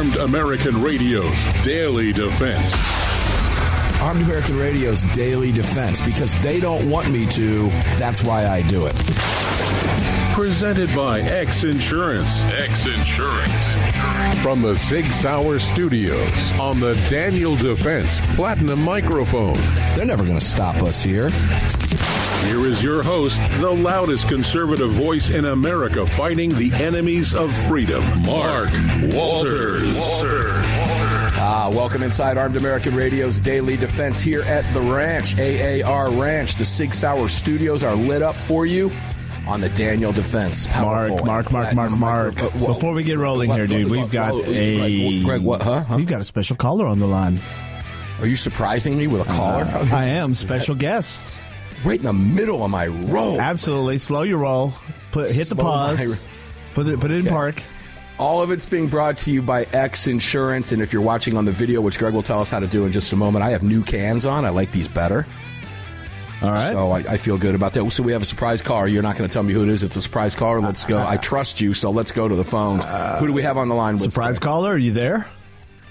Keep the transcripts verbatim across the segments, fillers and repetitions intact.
Armed American Radio's Daily Defense. Armed American Radio's Daily Defense, because they don't want me to, that's why I do it. Presented by X-Insurance. X-Insurance. From the Sig Sauer Studios on the Daniel Defense Platinum Microphone. They're never going to stop us here. Here is your host, the loudest conservative voice in America fighting the enemies of freedom, Mark Walters. Ah, welcome inside Armed American Radio's Daily Defense here at the Ranch, A A R Ranch. The Sig Sauer Studios are lit up for you on the Daniel Defense. Powerful. Mark, Mark, Mark, Mark, Mark. Before we get rolling here, dude, we've got a Greg. What? Huh? We've got a special caller on the line. Are you surprising me with a caller? Uh, I am. Special guest. Right in the middle of my roll. Absolutely. Slow your roll. Put Hit Slow the pause. My... Put it, put it okay. in park. All of it's being brought to you by X Insurance. And if you're watching on the video, which Greg will tell us how to do in just a moment, I have new cans on. I like these better. All right. So I, I feel good about that. So we have a surprise caller. You're not going to tell me who it is. It's a surprise caller. Let's go. I trust you, so let's go to the phones. Uh, who do we have on the line? Surprise with caller, are you there?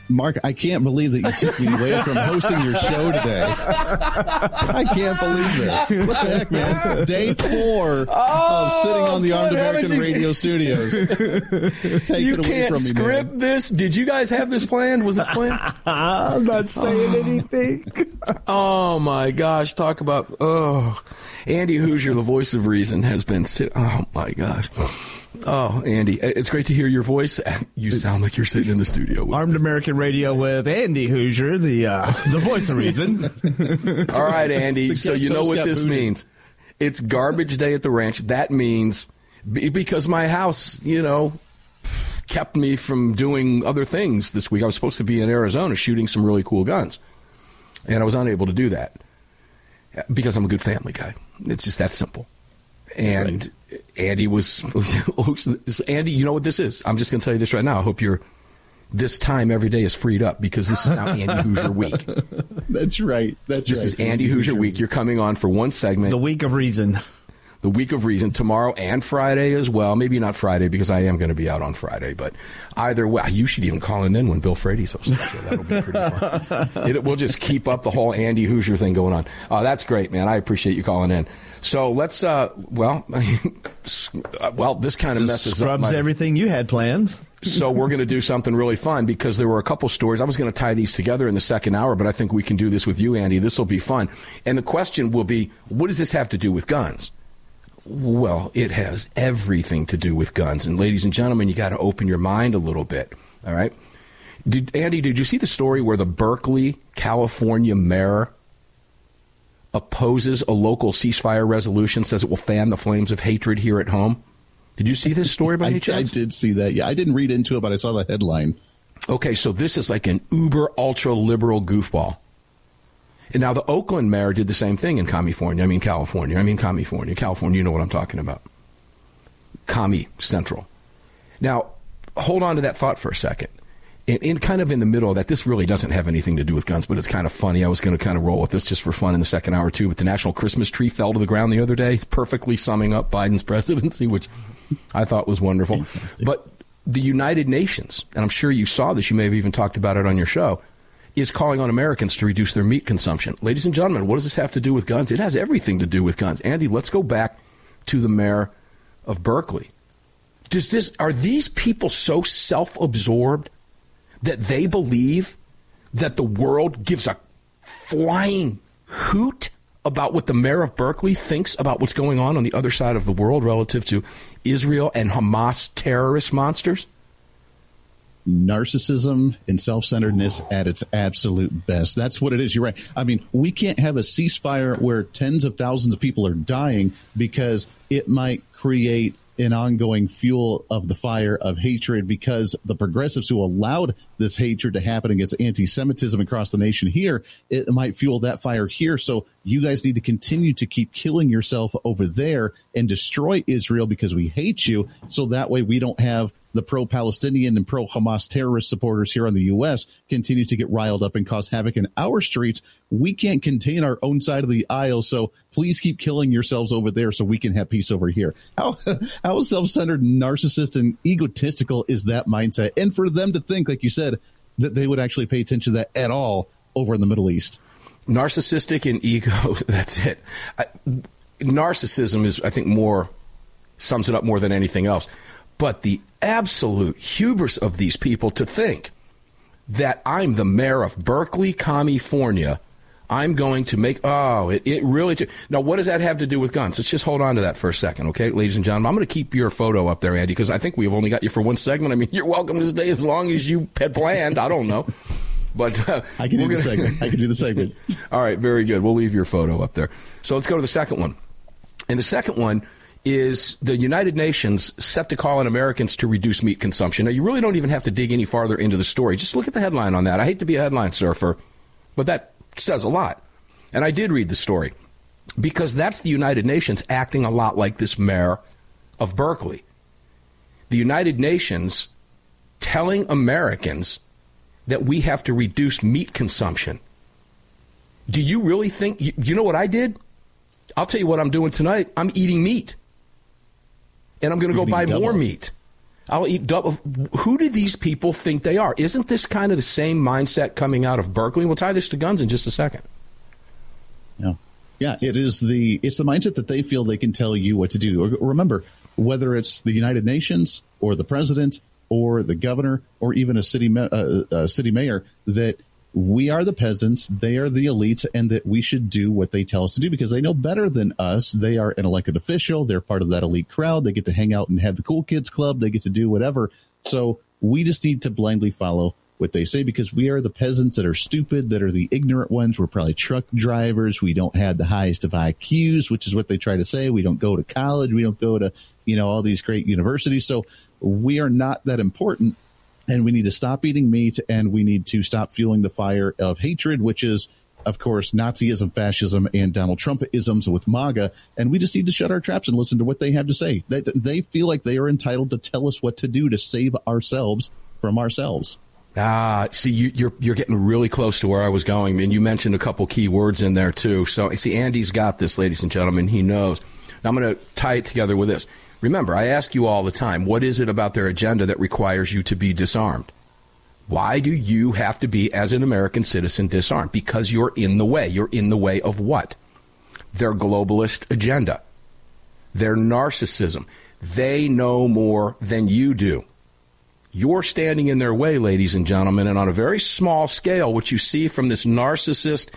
Mark, I can't believe that you took me away from hosting your show today. I can't believe this. What the heck, man? Day four oh, of sitting on the Armed American you... Radio Studios. Take you it away from me, man. You can't script this? Did you guys have this planned? Was this planned? I'm not saying oh. anything. Oh, my gosh. Talk about, oh. Andy Hoosier, the voice of reason, has been sitting. Oh, my gosh. Oh, Andy, it's great to hear your voice. You sound like you're sitting in the studio. With Armed me. American Radio with Andy Hoosier, the uh, the voice of reason. All right, Andy, so you know what this booted. means. It's garbage day at the ranch. That means because my house, you know, kept me from doing other things this week. I was supposed to be in Arizona shooting some really cool guns, and I was unable to do that because I'm a good family guy. It's just that simple. And right. Andy was, Andy, you know what this is. I'm just going to tell you this right now. I hope you're, this time every day is freed up because this is now Andy Hoosier week. That's right. That's this right. This is Andy, Andy Hoosier, Hoosier week. week. You're coming on for one segment. The week of reason. The week of reason. Tomorrow and Friday as well. Maybe not Friday because I am going to be out on Friday. But either way, you should even call in then when Bill Frady's hosting. So that'll be pretty fun. It, we'll just keep up the whole Andy Hoosier thing going on. Uh, that's great, man. I appreciate you calling in. So let's, uh, well, well, this kind of messes scrubs up. Scrubs everything you had planned. So we're going to do something really fun because there were a couple stories. I was going to tie these together in the second hour, but I think we can do this with you, Andy. This will be fun. And the question will be, what does this have to do with guns? Well, it has everything to do with guns. And ladies and gentlemen, you got to open your mind a little bit. All right. Did, Andy, did you see the story where the Berkeley, California mayor opposes a local ceasefire resolution, says it will fan the flames of hatred here at home? Did you see this story by any chance? I did see that. Yeah, I didn't read into it, but I saw the headline. Okay, so this is like an uber ultra liberal goofball. And now the Oakland mayor did the same thing in California. I mean, California. I mean, California. California, you know what I'm talking about. Commie Central. Now, hold on to that thought for a second. And, and kind of in the middle of that, this really doesn't have anything to do with guns, but it's kind of funny. I was going to kind of roll with this just for fun in the second hour, too. But the national Christmas tree fell to the ground the other day, perfectly summing up Biden's presidency, which I thought was wonderful. But the United Nations, and I'm sure you saw this, you may have even talked about it on your show, is calling on Americans to reduce their meat consumption. Ladies and gentlemen, what does this have to do with guns? It has everything to do with guns. Andy, let's go back to the mayor of Berkeley. Does this, are these people so self-absorbed that they believe that the world gives a flying hoot about what the mayor of Berkeley thinks about what's going on on the other side of the world relative to Israel and Hamas terrorist monsters? Narcissism and self-centeredness at its absolute best. That's what it is. You're right. I mean, we can't have a ceasefire where tens of thousands of people are dying because it might create an ongoing fuel of the fire of hatred, because the progressives who allowed this hatred to happen against anti-Semitism across the nation here, it might fuel that fire here. So you guys need to continue to keep killing yourself over there and destroy Israel because we hate you. So that way we don't have the pro-Palestinian and pro-Hamas terrorist supporters here in the U S continue to get riled up and cause havoc in our streets. We can't contain our own side of the aisle, so please keep killing yourselves over there so we can have peace over here. How how self-centered, narcissist, and egotistical is that mindset? And for them to think, like you said, that they would actually pay attention to that at all over in the Middle East. Narcissistic and ego, that's it. I, narcissism is, I think, more, sums it up more than anything else. But the absolute hubris of these people to think that I'm the mayor of Berkeley, California, I'm going to make, oh, it, it really, t- now what does that have to do with guns? Let's just hold on to that for a second, okay, ladies and gentlemen. I'm going to keep your photo up there, Andy, because I think we've only got you for one segment. I mean, you're welcome to stay as long as you had planned. I don't know. But uh, I can do gonna- the segment. I can do the segment. All right, very good. We'll leave your photo up there. So let's go to the second one. And the second one is the United Nations set to call on Americans to reduce meat consumption. Now, you really don't even have to dig any farther into the story. Just look at the headline on that. I hate to be a headline surfer, but that says a lot. And I did read the story because that's the United Nations acting a lot like this mayor of Berkeley. The United Nations telling Americans that we have to reduce meat consumption. Do you really think, you, you know what I did? I'll tell you what I'm doing tonight. I'm eating meat. And I'm going to go buy double. more meat. I'll eat double. Who do these people think they are? Isn't this kind of the same mindset coming out of Berkeley? We'll tie this to guns in just a second. Yeah, yeah. It is the it's the mindset that they feel they can tell you what to do. Remember, whether it's the United Nations or the president or the governor or even a city uh, a city mayor, that we are the peasants, they are the elites, and that we should do what they tell us to do because they know better than us. They are an elected official. They're part of that elite crowd. They get to hang out and have the cool kids club. They get to do whatever. So we just need to blindly follow what they say because we are the peasants that are stupid, that are the ignorant ones. We're probably truck drivers. We don't have the highest of I Qs, which is what they try to say. We don't go to college. We don't go to, you know, all these great universities. So we are not that important. And we need to stop eating meat, and we need to stop fueling the fire of hatred, which is, of course, Nazism, fascism, and Donald Trump-isms with MAGA. And we just need to shut our traps and listen to what they have to say. They, they feel like they are entitled to tell us what to do to save ourselves from ourselves. Ah, see, you, you're you're getting really close to where I was going. I mean, you mentioned a couple key words in there, too. So, see, Andy's got this, ladies and gentlemen. He knows. Now, I'm going to tie it together with this. Remember, I ask you all the time, what is it about their agenda that requires you to be disarmed? Why do you have to be, as an American citizen, disarmed? Because you're in the way. You're in the way of what? Their globalist agenda. Their narcissism. They know more than you do. You're standing in their way, ladies and gentlemen, and on a very small scale, what you see from this narcissist,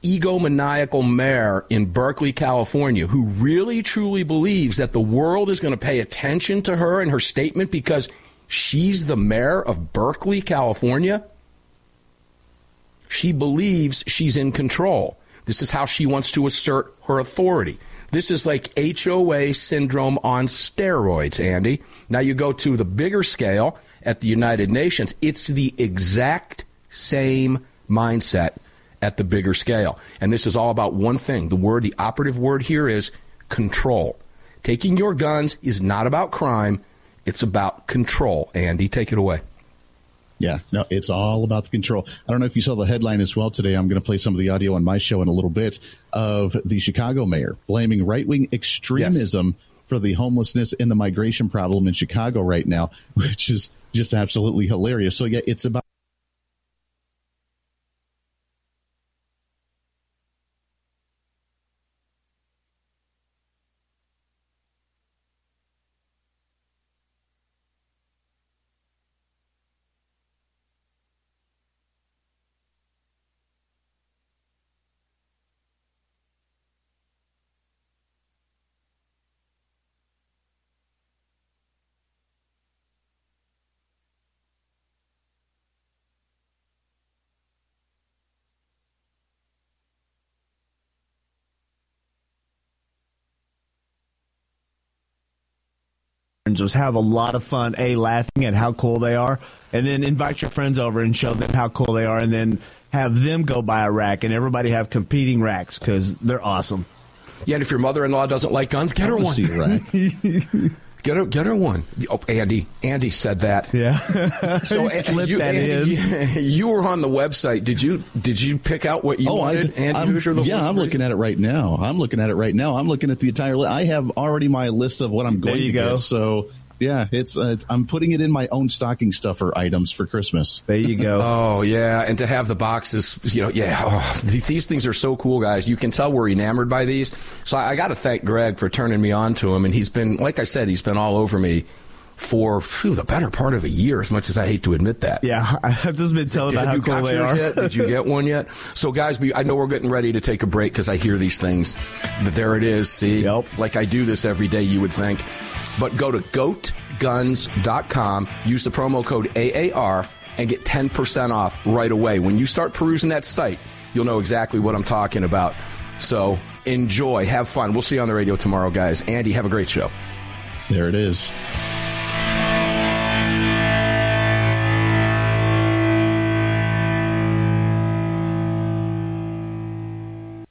egomaniacal mayor in Berkeley, California, who really truly believes that the world is going to pay attention to her and her statement because she's the mayor of Berkeley, California. She believes she's in control. This is how she wants to assert her authority. This is like H O A syndrome on steroids, Andy. Now you go to the bigger scale at the United Nations. It's the exact same mindset at the bigger scale. And this is all about one thing. The word, the operative word here is control. Taking your guns is not about crime. It's about control. Andy, take it away. Yeah, no, it's all about the control. I don't know if you saw the headline as well today. I'm going to play some of the audio on my show in a little bit of the Chicago mayor blaming right-wing extremism yes. for the homelessness and the migration problem in Chicago right now, which is just absolutely hilarious. So, yeah, it's about and just have a lot of fun, A, laughing at how cool they are, and then invite your friends over and show them how cool they are, and then have them go buy a rack, and everybody have competing racks because they're awesome. Yeah, and if your mother-in-law doesn't like guns, get her one. Get her, get her one. Oh, Andy, Andy said that. Yeah, so slipped you, that Andy, in. You, you were on the website. Did you did you pick out what you oh, wanted? I, Andy Hoosier, the yeah, I'm reason? looking at it right now. I'm looking at it right now. I'm looking at the entire list. I have already my list of what I'm going to go. get. So yeah, it's, uh, it's I'm putting it in my own stocking stuffer items for Christmas. There you go. Oh yeah, and to have the boxes, you know, yeah. Oh, these things are so cool, guys. You can tell we're enamored by these. So I, I got to thank Greg for turning me on to him, and he's been, like I said, he's been all over me for phew, the better part of a year. As much as I hate to admit that. Yeah, I've just been telling about how cool they are. Yet? Did you get one yet? So guys, I know we're getting ready to take a break because I hear these things. But there it is. See, yep. It's like I do this every day. You would think. But go to goat guns dot com, use the promo code A A R, and get ten percent off right away. When you start perusing that site, you'll know exactly what I'm talking about. So enjoy. Have fun. We'll see you on the radio tomorrow, guys. Andy, have a great show. There it is.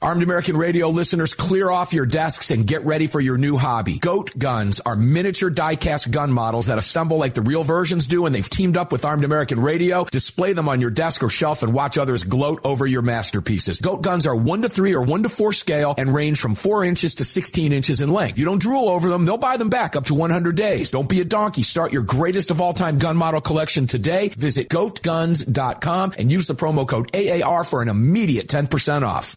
Armed American Radio listeners, clear off your desks and get ready for your new hobby. Goat Guns are miniature die-cast gun models that assemble like the real versions do, and they've teamed up with Armed American Radio. Display them on your desk or shelf and watch others gloat over your masterpieces. Goat Guns are one to three or one to four scale and range from four inches to sixteen inches in length. You don't drool over them, they'll buy them back up to one hundred days. Don't be a donkey. Start your greatest of all-time gun model collection today. Visit goat guns dot com and use the promo code A A R for an immediate ten percent off.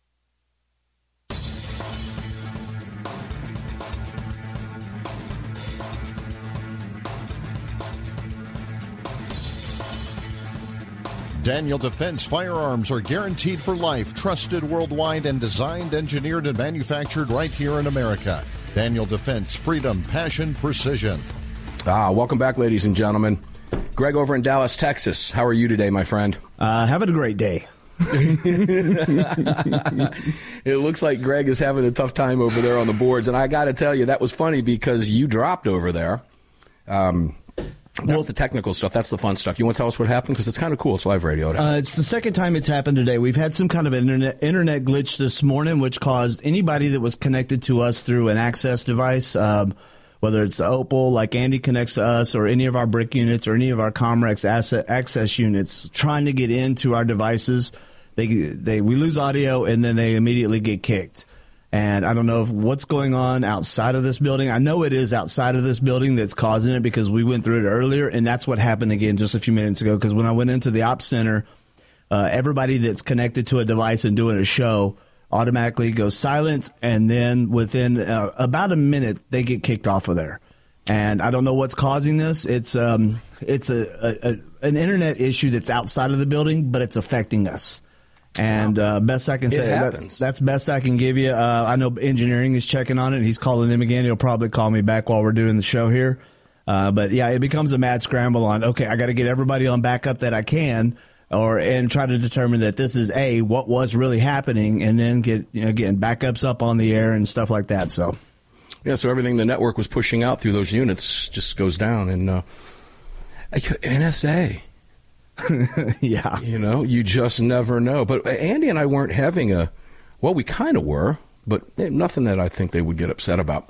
Daniel Defense firearms are guaranteed for life, trusted worldwide, and designed, engineered, and manufactured right here in America. Daniel Defense, freedom, passion, precision. Ah, welcome back, ladies and gentlemen. Greg over in Dallas, Texas. How are you today, my friend? Uh, having a great day. It looks like Greg is having a tough time over there on the boards, and I got to tell you, that was funny because you dropped over there. Um That's well, the technical stuff. That's the fun stuff. You want to tell us what happened? Because it's kind of cool. It's live radio. It uh, it's the second time it's happened today. We've had some kind of internet, internet glitch this morning, which caused anybody that was connected to us through an access device, um, whether it's Opal, like Andy connects to us, or any of our brick units or any of our Comrex asset access units, trying to get into our devices. They, they, we lose audio, and then they immediately get kicked. And I don't know if what's going on outside of this building. I know it is outside of this building that's causing it because we went through it earlier, and that's what happened again just a few minutes ago. Because when I went into the ops center, uh, everybody that's connected to a device and doing a show automatically goes silent, and then within uh, about a minute, they get kicked off of there. And I don't know what's causing this. It's um, it's a, a, a an internet issue that's outside of the building, but it's affecting us. And uh, best I can say, that, that's best I can give you. Uh, I know engineering is checking on it, and he's calling him again. He'll probably call me back while we're doing the show here. Uh, but, yeah, it becomes a mad scramble on, okay, I got to get everybody on backup that I can or and try to determine that this is, A, what was really happening, and then get, you know, getting backups up on the air and stuff like that. So, yeah, so everything the network was pushing out through those units just goes down. And uh, N S A. Yeah. You know, you just never know. But Andy and I weren't having a, well, we kind of were, but nothing that I think they would get upset about.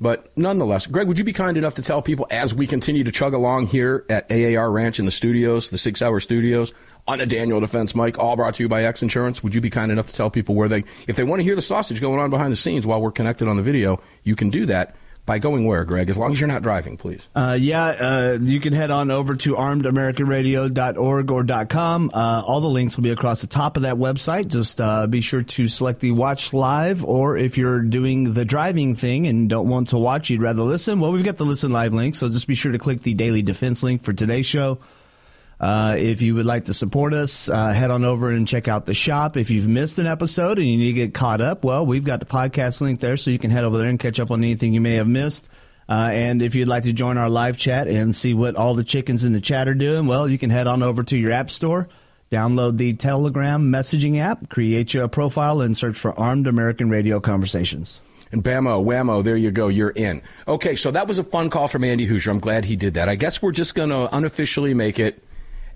But nonetheless, Greg, would you be kind enough to tell people as we continue to chug along here at A A R Ranch in the studios, the six-hour studios, on a Daniel Defense mic, all brought to you by X-Insurance, would you be kind enough to tell people where they, if they want to hear the sausage going on behind the scenes while we're connected on the video, you can do that. By going where, Greg? As long as you're not driving, please. Uh, yeah, uh, you can head on over to armed american radio dot org or .com. Uh, all the links will be across the top of that website. Just uh, be sure to select the watch live, or if you're doing the driving thing and don't want to watch, you'd rather listen. Well, we've got the listen live link, so just be sure to click the Daily Defense link for today's show. Uh, if you would like to support us, uh, head on over and check out the shop. If you've missed an episode and you need to get caught up, well, we've got the podcast link there, so you can head over there and catch up on anything you may have missed. Uh, and if you'd like to join our live chat and see what all the chickens in the chat are doing, well, you can head on over to your app store, download the Telegram messaging app, create your profile, and search for Armed American Radio Conversations. And bammo, whammo, there you go, you're in. Okay, so that was a fun call from Andy Hoosier. I'm glad he did that. I guess we're just going to unofficially make it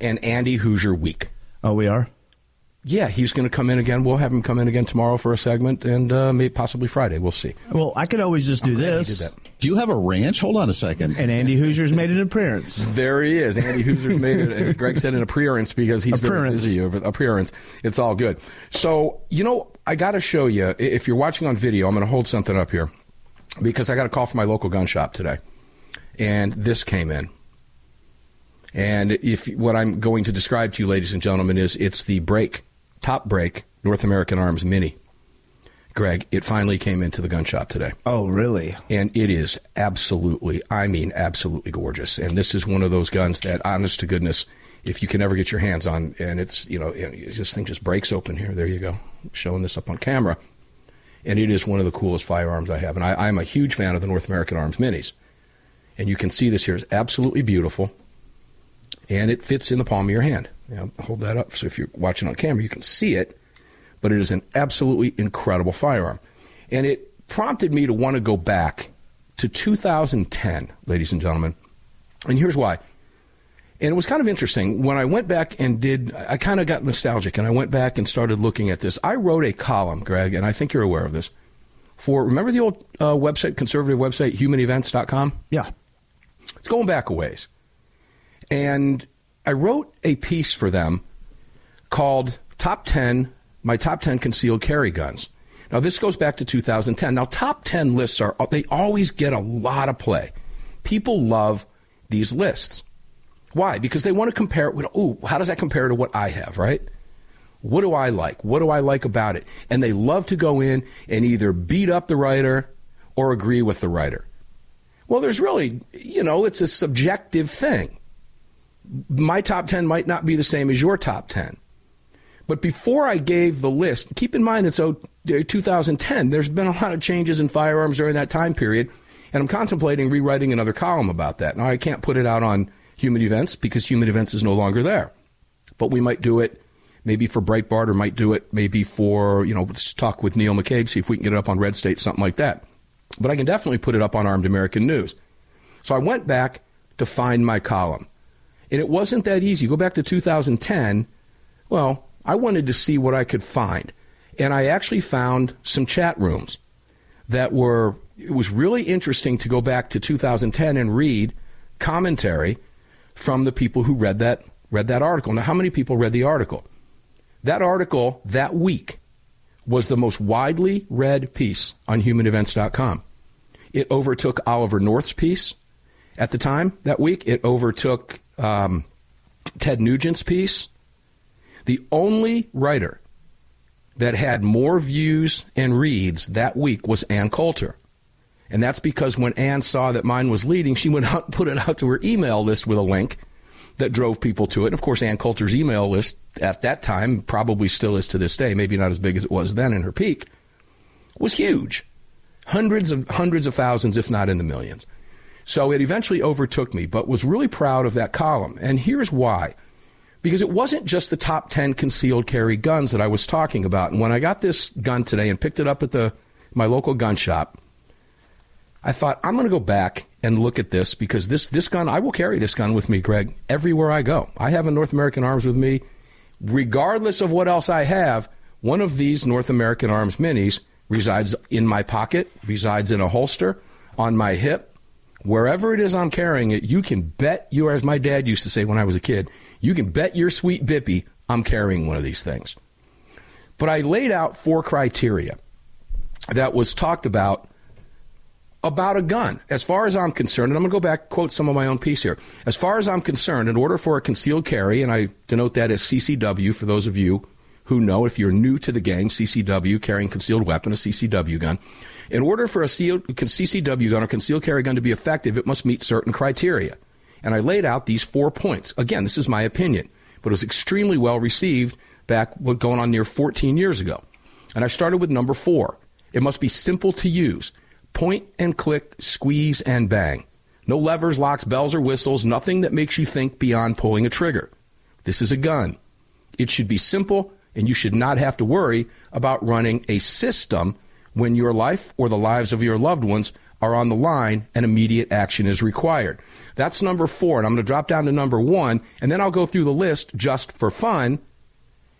and Andy Hoosier week. Oh, we are? Yeah, he's going to come in again. We'll have him come in again tomorrow for a segment, and uh, maybe possibly Friday. We'll see. Well, I could always just do okay, this. Did that. Do you have a ranch? Hold on a second. And Andy Hoosier's made an appearance. There he is. Andy Hoosier's made it, as Greg said, an appearance because he's appearance. very busy over appearance. It's all good. So, you know, I got to show you, if you're watching on video, I'm going to hold something up here because I got a call from my local gun shop today, and this came in. And if what I'm going to describe to you, ladies and gentlemen, is it's the break, top break, North American Arms Mini. Greg, it finally came into the gun shop today. Oh, really? And it is absolutely, I mean, absolutely gorgeous. And this is one of those guns that, honest to goodness, if you can ever get your hands on, and it's, you know, this thing just breaks open here. There you go. I'm showing this up on camera. And it is one of the coolest firearms I have. And I, I'm a huge fan of the North American Arms Minis. And you can see this here is absolutely beautiful. And it fits in the palm of your hand. Now, hold that up so if you're watching on camera, you can see it. But it is an absolutely incredible firearm. And it prompted me to want to go back to two thousand ten, ladies and gentlemen. And here's why. And it was kind of interesting. When I went back and did, I kind of got nostalgic, and I went back and started looking at this. I wrote a column, Greg, and I think you're aware of this, for, remember the old uh, website, conservative website, human events dot com? Yeah. It's going back a ways. And I wrote a piece for them called Top ten, My Top ten Concealed Carry Guns. Now, this goes back to two thousand ten. Now, top ten lists are, they always get a lot of play. People love these lists. Why? Because they want to compare it with, ooh, how does that compare to what I have, right? What do I like? What do I like about it? And they love to go in and either beat up the writer or agree with the writer. Well, there's really, you know, it's a subjective thing. My top ten might not be the same as your top ten. But before I gave the list, keep in mind it's two thousand ten. There's been a lot of changes in firearms during that time period, and I'm contemplating rewriting another column about that. Now, I can't put it out on Human Events because Human Events is no longer there. But we might do it maybe for Breitbart, or might do it maybe for, you know, let's talk with Neil McCabe, see if we can get it up on Red State, something like that. But I can definitely put it up on Armed American News. So I went back to find my column. And it wasn't that easy. Go back to two thousand ten. Well, I wanted to see what I could find. And I actually found some chat rooms that were, it was really interesting to go back to two thousand ten and read commentary from the people who read that read that article. Now, how many people read the article? That article that week was the most widely read piece on human events dot com. It overtook Oliver North's piece at the time that week. It overtook um, Ted Nugent's piece. The only writer that had more views and reads that week was Ann Coulter. And that's because when Ann saw that mine was leading, she went out and put it out to her email list with a link that drove people to it. And, of course, Ann Coulter's email list at that time probably still is to this day, maybe not as big as it was then in her peak, was huge. Hundreds of hundreds of thousands, if not in the millions. So it eventually overtook me, but was really proud of that column. And here's why. Because it wasn't just the top ten concealed carry guns that I was talking about. And when I got this gun today and picked it up at the my local gun shop, I thought, I'm going to go back and look at this, because this, this gun, I will carry this gun with me, Greg, everywhere I go. I have a North American Arms with me. Regardless of what else I have, one of these North American Arms minis resides in my pocket, resides in a holster, on my hip. Wherever it is I'm carrying it, you can bet you, as my dad used to say when I was a kid, you can bet your sweet bippy I'm carrying one of these things. But I laid out four criteria that was talked about about a gun. As far as I'm concerned, and I'm going to go back, quote some of my own piece here. As far as I'm concerned, in order for a concealed carry, and I denote that as C C W for those of you who know, if you're new to the game, C C W, carrying concealed weapon, a C C W gun. In order for a C C W gun or concealed carry gun to be effective, it must meet certain criteria. And I laid out these four points. Again, this is my opinion, but it was extremely well received back what going on near fourteen years ago. And I started with number four. It must be simple to use. Point and click, squeeze and bang. No levers, locks, bells, or whistles, nothing that makes you think beyond pulling a trigger. This is a gun. It should be simple, and you should not have to worry about running a system when your life or the lives of your loved ones are on the line and immediate action is required. That's number four, and I'm going to drop down to number one, and then I'll go through the list just for fun,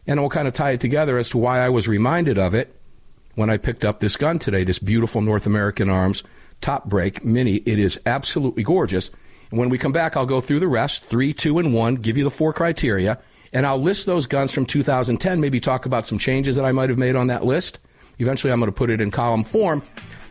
and we'll kind of tie it together as to why I was reminded of it when I picked up this gun today, this beautiful North American Arms Top Break Mini. It is absolutely gorgeous. And when we come back, I'll go through the rest, three, two, and one, give you the four criteria, and I'll list those guns from two thousand ten, maybe talk about some changes that I might have made on that list. Eventually, I'm going to put it in column form.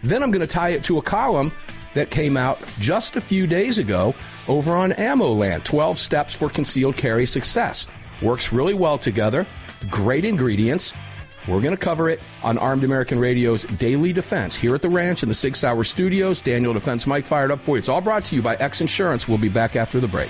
Then I'm going to tie it to a column that came out just a few days ago over on Ammo Land, twelve steps for Concealed Carry Success. Works really well together, great ingredients. We're going to cover it on Armed American Radio's Daily Defense here at the ranch in the Sig Sauer Studios. Daniel Defense Mike fired up for you. It's all brought to you by X-Insurance. We'll be back after the break.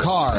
Car,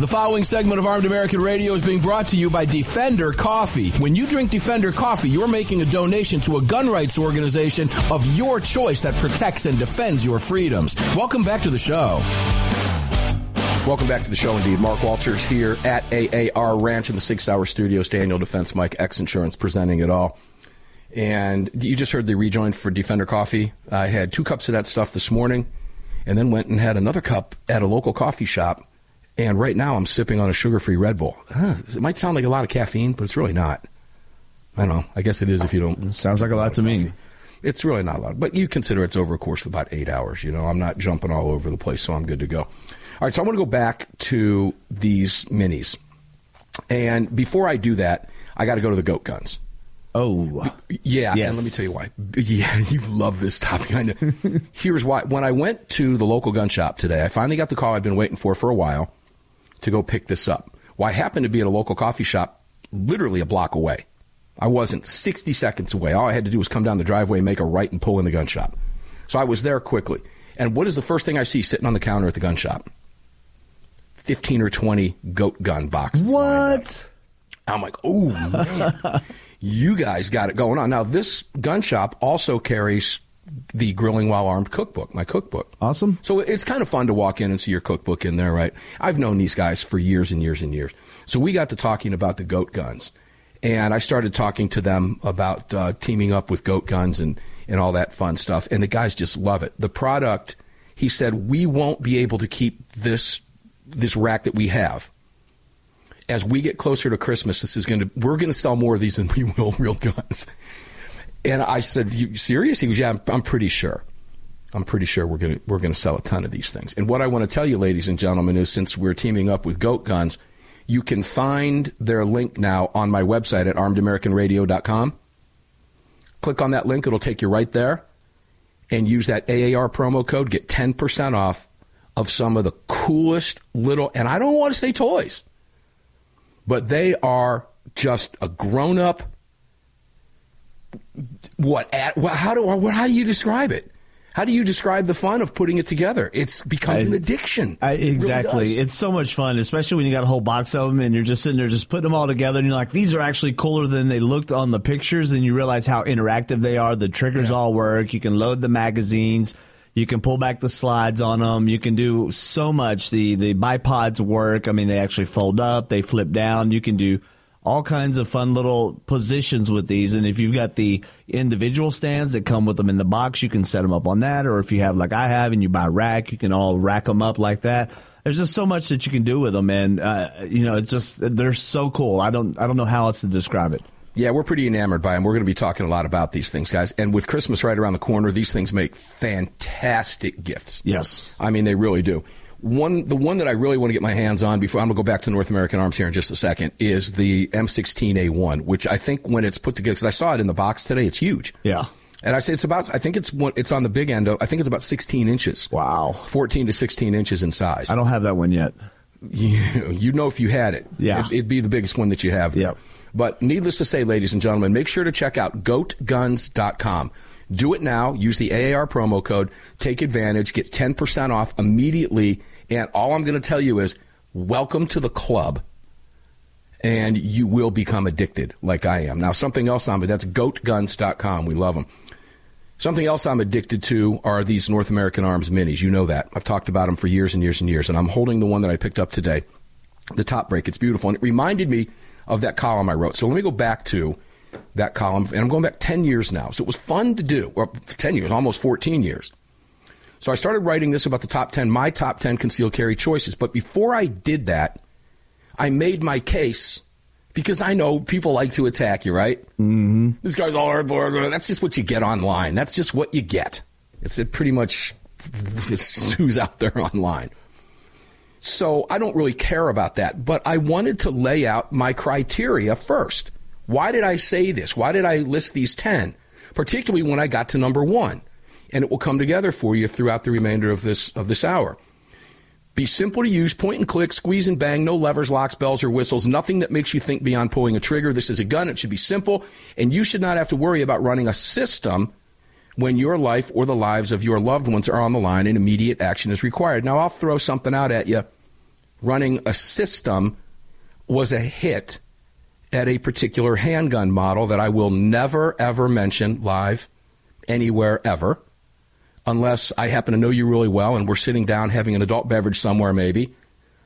The following segment of Armed American Radio is being brought to you by Defender Coffee. When you drink Defender Coffee, you're making a donation to a gun rights organization of your choice that protects and defends your freedoms. Welcome back to the show. Welcome back to the show, indeed. Mark Walters here at A A R Ranch in the Sig Sauer Studios. Daniel Defense, Mike, X-Insurance presenting it all. And you just heard the rejoin for Defender Coffee. I had two cups of that stuff this morning and then went and had another cup at a local coffee shop. And right now I'm sipping on a sugar-free Red Bull. Huh, it might sound like a lot of caffeine, but it's really not. I don't know. I guess it is if you don't. It sounds like a lot to me. It's really not a lot. But you consider it's over a course of about eight hours. You know, I'm not jumping all over the place, so I'm good to go. All right, so I want to go back to these minis. And before I do that, I got to go to the Goat Guns. Oh, yeah. Yes. And let me tell you why. Yeah, you love this topic. I know. Here's why. When I went to the local gun shop today, I finally got the call I'd been waiting for for a while to go pick this up. Well, I happened to be at a local coffee shop literally a block away. I wasn't sixty seconds away. All I had to do was come down the driveway, make a right, and pull in the gun shop. So I was there quickly. And what is the first thing I see sitting on the counter at the gun shop? fifteen or twenty Goat Gun boxes. What? I'm like, oh, man. You guys got it going on. Now, this gun shop also carries the Grilling While Armed cookbook, my cookbook. Awesome. So it's kind of fun to walk in and see your cookbook in there, right? I've known these guys for years and years and years. So we got to talking about the Goat Guns. And I started talking to them about uh, teaming up with Goat Guns and, and all that fun stuff. And the guys just love it. The product, he said, we won't be able to keep this this rack that we have. As we get closer to Christmas, this is going to we're going to sell more of these than we will real guns. And I said, "You serious?" He goes, "Yeah, I'm, I'm pretty sure. I'm pretty sure we're going to we're going to sell a ton of these things." And what I want to tell you, ladies and gentlemen, is since we're teaming up with Goat Guns, you can find their link now on my website at armed american radio dot com. Click on that link; it'll take you right there, and use that A A R promo code. Get ten percent off of some of the coolest little, and I don't want to say toys, but they are just a grown-up. What? At, how do I, how do you describe it? How do you describe the fun of putting it together? It's becomes I, an addiction. I, exactly, it really it's so much fun, especially when you got a whole box of them and you're just sitting there, just putting them all together, and you're like, "These are actually cooler than they looked on the pictures." And you realize how interactive they are. The triggers yeah. all work. You can load the magazines. You can pull back the slides on them. You can do so much. The the bipods work. I mean, they actually fold up. They flip down. You can do all kinds of fun little positions with these. And if you've got the individual stands that come with them in the box, you can set them up on that. Or if you have, like I have, and you buy a rack, you can all rack them up like that. There's just so much that you can do with them. And, uh, you know, it's just they're so cool. I don't I don't know how else to describe it. Yeah, we're pretty enamored by them. We're going to be talking a lot about these things, guys. And with Christmas right around the corner, these things make fantastic gifts. Yes. I mean, they really do. One, the one that I really want to get my hands on before I'm going to go back to North American Arms here in just a second is the M sixteen A one, which I think when it's put together, because I saw it in the box today, it's huge. Yeah. And I say it's about, I think it's it's on the big end of, I think it's about sixteen inches. Wow. fourteen to sixteen inches in size. I don't have that one yet. You, you know if you had it. Yeah. It, it'd be the biggest one that you have. Yeah. But needless to say, ladies and gentlemen, make sure to check out goat guns dot com. Do it now. Use the A A R promo code. Take advantage. Get ten percent off immediately. And all I'm going to tell you is welcome to the club. And you will become addicted like I am. Now, something else I'm that's goat guns dot com. We love them. Something else I'm addicted to are these North American Arms minis. You know that. I've talked about them for years and years and years. And I'm holding the one that I picked up today, the top break. It's beautiful. And it reminded me of that column I wrote. So let me go back to that column, and I'm going back ten years now. So it was fun to do, well, ten years, almost fourteen years. So I started writing this about the top ten, my top ten concealed carry choices. But before I did that, I made my case because I know people like to attack you, right? Mm-hmm. This guy's all, blah, blah. That's just what you get online. That's just what you get. It's it pretty much it's who's out there online. So I don't really care about that, but I wanted to lay out my criteria first. Why did I say this? Why did I list these ten, particularly when I got to number one? And it will come together for you throughout the remainder of this of this hour. Be simple to use, point and click, squeeze and bang, no levers, locks, bells, or whistles, nothing that makes you think beyond pulling a trigger. This is a gun. It should be simple, and you should not have to worry about running a system when your life or the lives of your loved ones are on the line and immediate action is required. Now, I'll throw something out at you. Running a system was a hit at a particular handgun model that I will never, ever mention live anywhere ever, unless I happen to know you really well and we're sitting down having an adult beverage somewhere maybe.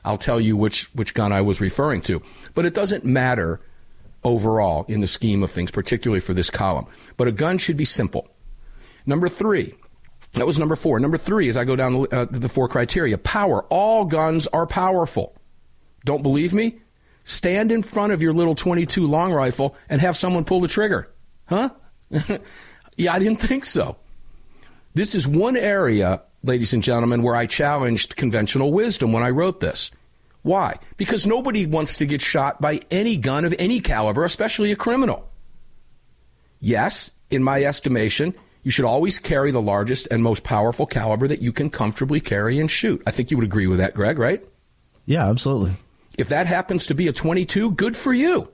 I'll tell you which, which gun I was referring to. But it doesn't matter overall in the scheme of things, particularly for this column. But a gun should be simple. Number three. That was number four. Number three, as I go down uh, the four criteria, power. All guns are powerful. Don't believe me? Stand in front of your little twenty-two long rifle and have someone pull the trigger. Huh? Yeah, I didn't think so. This is one area, ladies and gentlemen, where I challenged conventional wisdom when I wrote this. Why? Because nobody wants to get shot by any gun of any caliber, especially a criminal. Yes, in my estimation, you should always carry the largest and most powerful caliber that you can comfortably carry and shoot. I think you would agree with that, Greg, right? Yeah, absolutely. If that happens to be a twenty-two, good for you.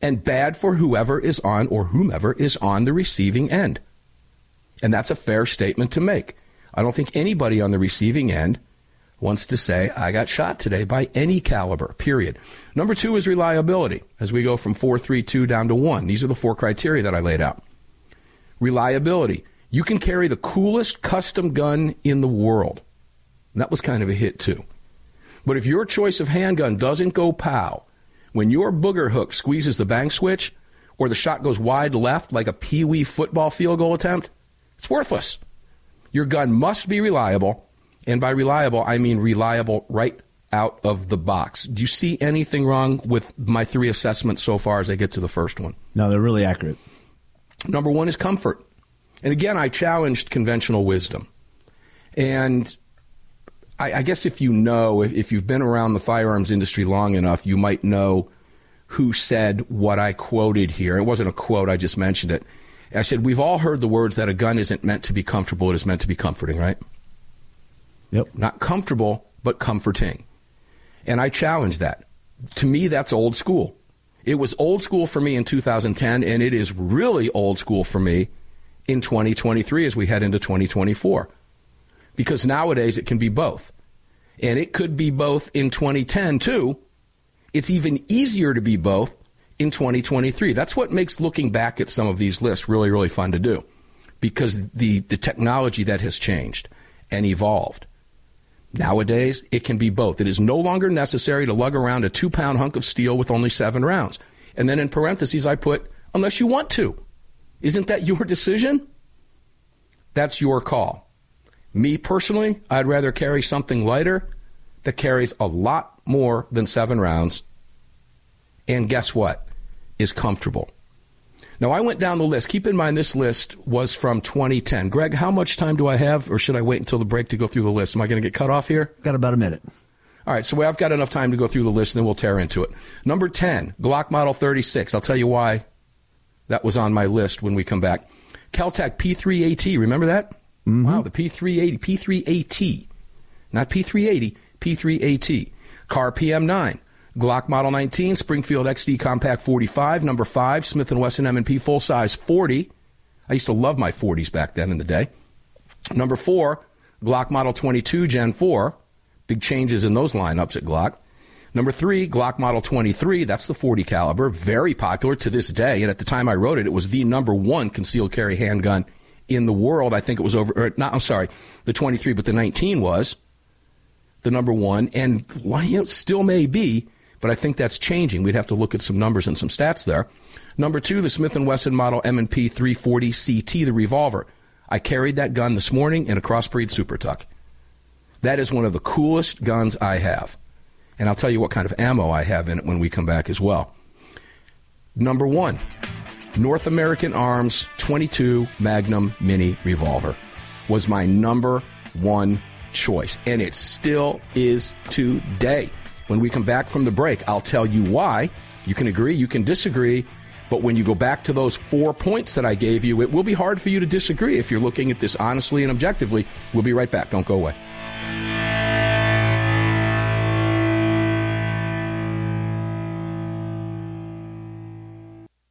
And bad for whoever is on or whomever is on the receiving end. And that's a fair statement to make. I don't think anybody on the receiving end wants to say, I got shot today by any caliber, period. Number two is reliability, as we go from four, three, two down to one. These are the four criteria that I laid out. Reliability. You can carry the coolest custom gun in the world. And that was kind of a hit, too. But if your choice of handgun doesn't go pow, when your booger hook squeezes the bang switch or the shot goes wide left like a pee-wee football field goal attempt, it's worthless. Your gun must be reliable, and by reliable, I mean reliable right out of the box. Do you see anything wrong with my three assessments so far as I get to the first one? No, they're really accurate. Number one is comfort. And again, I challenged conventional wisdom. And I, I guess if you know, if, if you've been around the firearms industry long enough, you might know who said what I quoted here. It wasn't a quote, I just mentioned it. I said, we've all heard the words that a gun isn't meant to be comfortable, it is meant to be comforting, right? Yep. Not comfortable, but comforting. And I challenge that. To me, that's old school. It was old school for me in two thousand ten, and it is really old school for me in twenty twenty-three as we head into twenty twenty-four. Because nowadays it can be both. And it could be both in twenty ten, too. It's even easier to be both in twenty twenty-three. That's what makes looking back at some of these lists really, really fun to do. Because the, the technology that has changed and evolved. Nowadays, it can be both. It is no longer necessary to lug around a two-pound hunk of steel with only seven rounds. And then in parentheses, I put, unless you want to. Isn't that your decision? That's your call. Me personally, I'd rather carry something lighter that carries a lot more than seven rounds. And guess what? Is comfortable. Now, I went down the list. Keep in mind, this list was from twenty ten. Greg, how much time do I have, or should I wait until the break to go through the list? Am I going to get cut off here? Got about a minute. All right, so I've got enough time to go through the list, and then we'll tear into it. Number ten, Glock Model thirty-six. I'll tell you why that was on my list when we come back. Kel-Tec P three A T, remember that? Mm-hmm. Wow, the P three eighty, P three A T. Not P three eighty, P three A T. Car P M nine. Glock Model nineteen, Springfield X D Compact forty-five, number five, Smith and Wesson M and P full-size forty. I used to love my forties back then in the day. Number four, Glock Model twenty-two Gen four. Big changes in those lineups at Glock. Number three, Glock Model twenty-three. That's the forty caliber, very popular to this day. And at the time I wrote it, it was the number one concealed carry handgun in the world. I think it was over, or not, I'm sorry, the twenty-three, but the nineteen was the number one. And well, you know, it still may be. But I think that's changing. We'd have to look at some numbers and some stats there. Number two, the Smith and Wesson Model M and P three forty C T, the revolver. I carried that gun this morning in a Crossbreed Super Tuck. That is one of the coolest guns I have. And I'll tell you what kind of ammo I have in it when we come back as well. Number one, North American Arms twenty-two Magnum Mini Revolver was my number one choice. And it still is today. When we come back from the break, I'll tell you why. You can agree, you can disagree, but when you go back to those four points that I gave you, it will be hard for you to disagree if you're looking at this honestly and objectively. We'll be right back. Don't go away.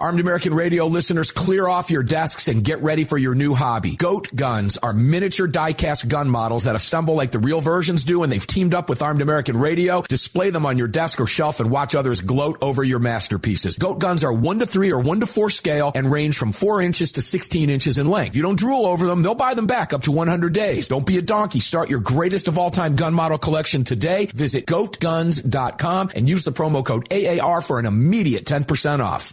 Armed American Radio listeners, clear off your desks and get ready for your new hobby. Goat Guns are miniature die-cast gun models that assemble like the real versions do, and they've teamed up with Armed American Radio. Display them on your desk or shelf and watch others gloat over your masterpieces. Goat Guns are one to three or one to four scale and range from four inches to sixteen inches in length. You don't drool over them, they'll buy them back up to one hundred days. Don't be a donkey. Start your greatest of all-time gun model collection today. Visit goat guns dot com and use the promo code A A R for an immediate ten percent off.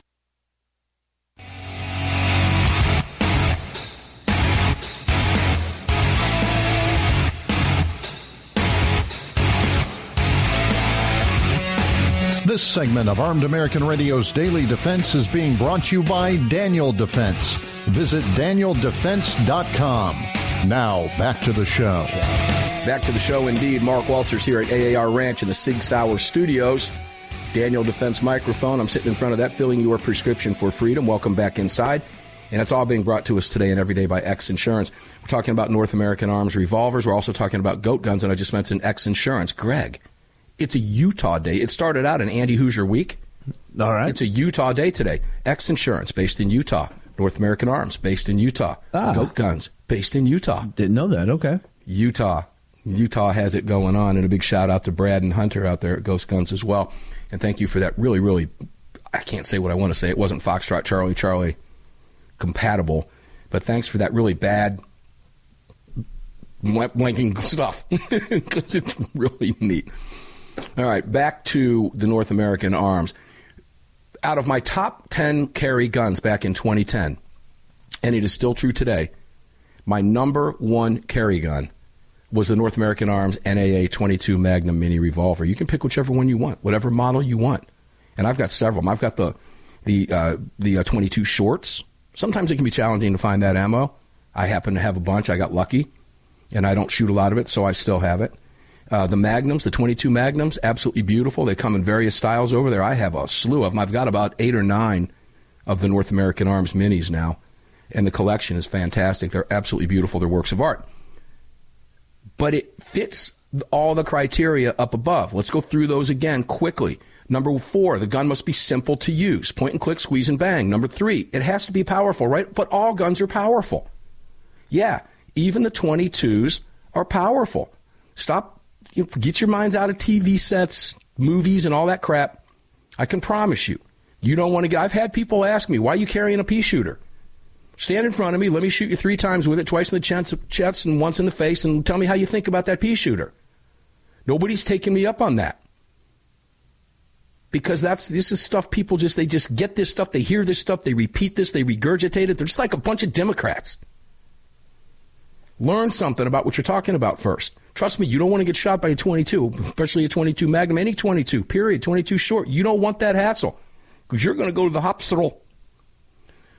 This segment of Armed American Radio's Daily Defense is being brought to you by Daniel Defense. Visit daniel defense dot com. Now, back to the show. Back to the show indeed. Mark Walters here at A A R Ranch in the Sig Sauer Studios. Daniel Defense microphone. I'm sitting in front of that, filling your prescription for freedom. Welcome back inside. And it's all being brought to us today and every day by X Insurance. We're talking about North American Arms revolvers. We're also talking about Goat Guns, and I just mentioned X Insurance. Greg. It's a Utah day. It started out in Andy Hoosier week. All right. It's a Utah day today. X-Insurance, based in Utah. North American Arms, based in Utah. Ah. Goat Guns, based in Utah. Didn't know that. Okay. Utah. Utah has it going on. And a big shout out to Brad and Hunter out there at Ghost Guns as well. And thank you for that really, really, I can't say what I want to say. It wasn't Foxtrot Charlie Charlie compatible. But thanks for that really bad blanking stuff. Because it's really neat. All right, back to the North American Arms. Out of my top ten carry guns back in twenty ten, and it is still true today, my number one carry gun was the North American Arms N A A twenty-two Magnum Mini Revolver. You can pick whichever one you want, whatever model you want. And I've got several. I've got the the uh, the uh, twenty-two shorts. Sometimes it can be challenging to find that ammo. I happen to have a bunch. I got lucky, and I don't shoot a lot of it, so I still have it. Uh, the Magnums, the twenty-two Magnums, absolutely beautiful. They come in various styles over there. I have a slew of them. I've got about eight or nine of the North American Arms minis now, and the collection is fantastic. They're absolutely beautiful. They're works of art. But it fits all the criteria up above. Let's go through those again quickly. Number four, the gun must be simple to use. Point and click, squeeze and bang. Number three, it has to be powerful, right? But all guns are powerful. Yeah, even the twenty-twos are powerful. Stop, you know, get your minds out of T V sets, movies, and all that crap. I can promise you, you don't want to get... I've had people ask me, why are you carrying a pea shooter? Stand in front of me, let me shoot you three times with it, twice in the chest and once in the face, and tell me how you think about that pea shooter. Nobody's taking me up on that. Because that's this is stuff people just, they just get this stuff, they hear this stuff, they repeat this, they regurgitate it. They're just like a bunch of Democrats. Learn something about what you're talking about first. Trust me, you don't want to get shot by a twenty-two, especially a twenty-two Magnum, any twenty-two, period, twenty-two short. You don't want that hassle because you're going to go to the hospital.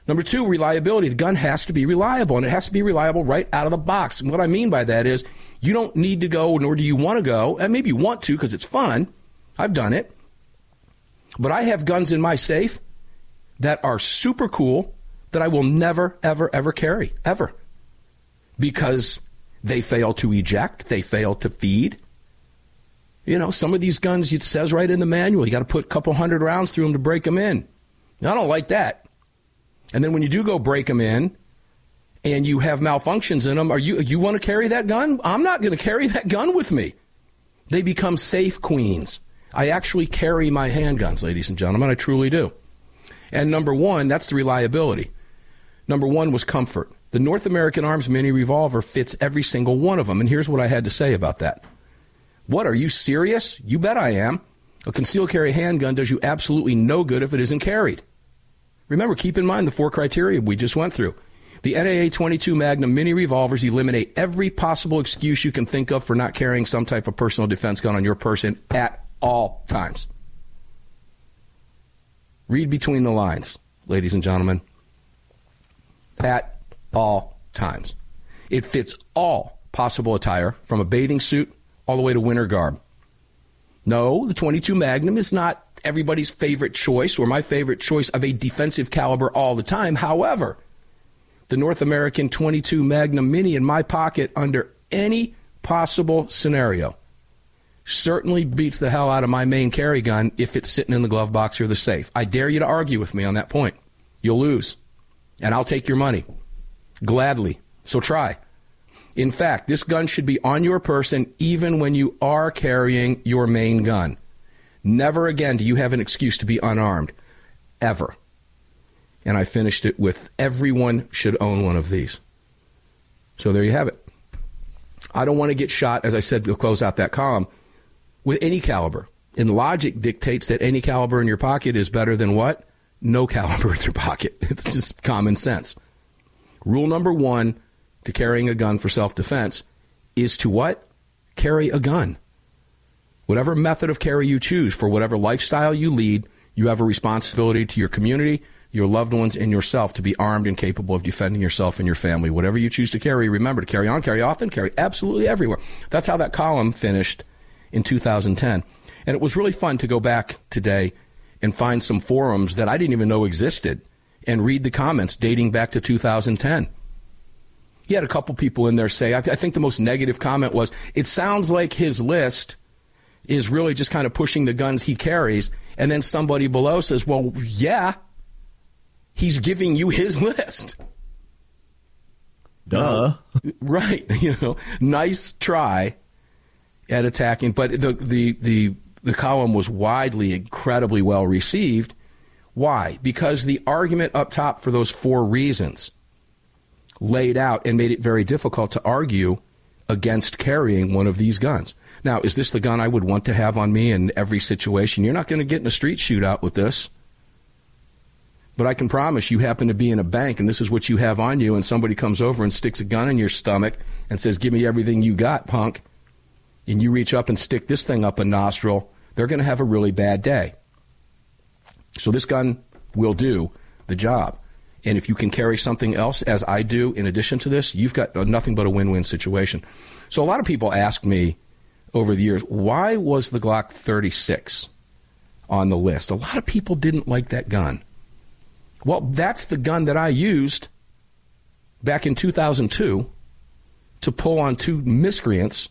Number two, reliability. The gun has to be reliable, and it has to be reliable right out of the box. And what I mean by that is you don't need to go, nor do you want to go, and maybe you want to because it's fun. I've done it. But I have guns in my safe that are super cool that I will never, ever, ever carry, ever, because they fail to eject, they fail to feed. You know, some of these guns, it says right in the manual, you got to put a couple hundred rounds through them to break them in. Now, I don't like that. And then when you do go break them in and you have malfunctions in them, are you you want to carry that gun? I'm not going to carry that gun with me. They become safe queens. I actually carry my handguns, ladies and gentlemen. I truly do. And number one, that's the reliability. Number one was comfort. The North American Arms Mini Revolver fits every single one of them. And here's what I had to say about that. What, are you serious? You bet I am. A concealed carry handgun does you absolutely no good if it isn't carried. Remember, keep in mind the four criteria we just went through. The N A A twenty-two Magnum mini revolvers eliminate every possible excuse you can think of for not carrying some type of personal defense gun on your person at all times. Read between the lines, ladies and gentlemen. At all times. It fits all possible attire, from a bathing suit all the way to winter garb. No, the twenty-two Magnum is not everybody's favorite choice or my favorite choice of a defensive caliber all the time. However, the North American twenty-two Magnum Mini in my pocket under any possible scenario certainly beats the hell out of my main carry gun if it's sitting in the glove box or the safe. I dare you to argue with me on that point. You'll lose, and I'll take your money gladly. So try. In fact, this gun should be on your person even when you are carrying your main gun. Never again do you have an excuse to be unarmed, ever. And I finished it with, everyone should own one of these. So there you have it. I don't want to get shot, as I said, to close out that column, with any caliber. And logic dictates that any caliber in your pocket is better than what? No caliber in your pocket. It's just common sense. Rule number one to carrying a gun for self-defense is to what? Carry a gun. Whatever method of carry you choose, for whatever lifestyle you lead, you have a responsibility to your community, your loved ones, and yourself to be armed and capable of defending yourself and your family. Whatever you choose to carry, remember to carry on, carry often, carry absolutely everywhere. That's how that column finished in two thousand ten. And it was really fun to go back today and find some forums that I didn't even know existed and read the comments dating back to two thousand ten. He had a couple people in there say, I think the most negative comment was, it sounds like his list is really just kind of pushing the guns he carries. And then somebody below says, well, yeah, he's giving you his list. Duh. Uh, right. You know, nice try at attacking. But the, the, the, the column was widely, incredibly well received. Why? Because the argument up top for those four reasons laid out and made it very difficult to argue against carrying one of these guns. Now, is this the gun I would want to have on me in every situation? You're not going to get in a street shootout with this. But I can promise you happen to be in a bank and this is what you have on you, and somebody comes over and sticks a gun in your stomach and says, give me everything you got, punk. And you reach up and stick this thing up a nostril. They're going to have a really bad day. So this gun will do the job. And if you can carry something else, as I do, in addition to this, you've got nothing but a win-win situation. So a lot of people ask me over the years, why was the Glock thirty-six on the list? A lot of people didn't like that gun. Well, that's the gun that I used back in two thousand two to pull on two miscreants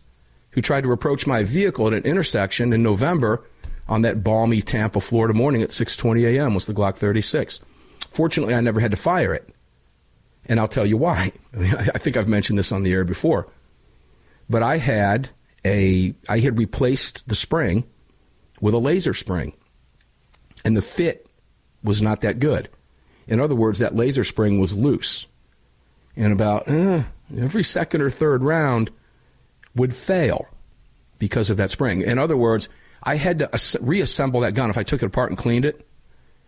who tried to approach my vehicle at an intersection in November on that balmy Tampa, Florida morning at six twenty a.m. was the Glock thirty-six. Fortunately, I never had to fire it, and I'll tell you why. I think I've mentioned this on the air before, but I had a I had replaced the spring with a laser spring, and the fit was not that good. In other words, that laser spring was loose, and about eh, every second or third round would fail because of that spring. In other words, I had to reassemble that gun. If I took it apart and cleaned it,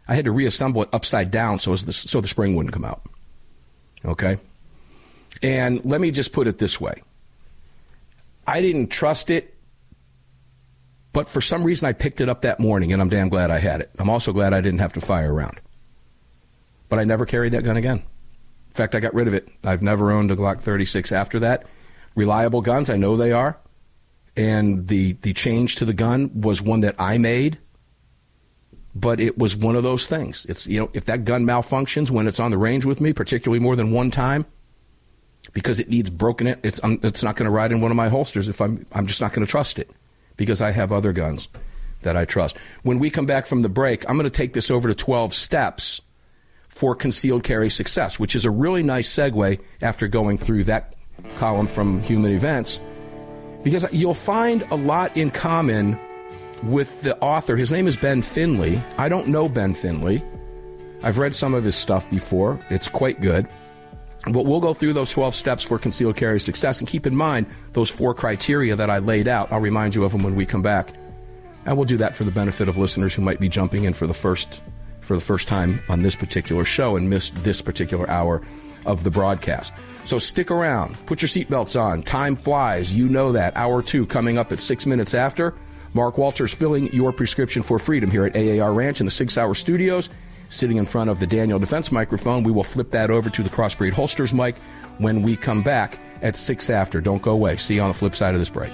I had to reassemble it upside down so as the, so the spring wouldn't come out, okay? And let me just put it this way. I didn't trust it, but for some reason I picked it up that morning, and I'm damn glad I had it. I'm also glad I didn't have to fire a round. But I never carried that gun again. In fact, I got rid of it. I've never owned a Glock thirty-six after that. Reliable guns, I know they are. And the, the change to the gun was one that I made. But it was one of those things. It's, you know, if that gun malfunctions when it's on the range with me, particularly more than one time, because it needs broken, it it's I'm, it's not going to ride in one of my holsters. If I'm I'm just not going to trust it, because I have other guns that I trust. When we come back from the break, I'm going to take this over to twelve steps for concealed carry success, which is a really nice segue after going through that column from Human Events, because you'll find a lot in common with the author. His name is Ben Finley. I don't know Ben Finley. I've read some of his stuff before. It's quite good. But we'll go through those twelve steps for concealed carry success. And keep in mind those four criteria that I laid out. I'll remind you of them when we come back. And we'll do that for the benefit of listeners who might be jumping in for the first for the first time on this particular show and missed this particular hour of the broadcast. So stick around. Put your seatbelts on. Time flies. You know that. Hour two coming up at six minutes after. Mark Walters filling your prescription for freedom here at A A R Ranch in the Sig Sauer Studios, sitting in front of the Daniel Defense microphone. We will flip that over to the Crossbreed Holsters mic when we come back at six after. Don't go away. See you on the flip side of this break.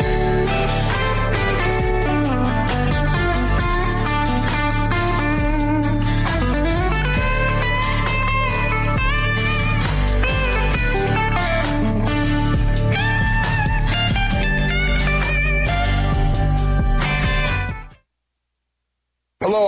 Hello,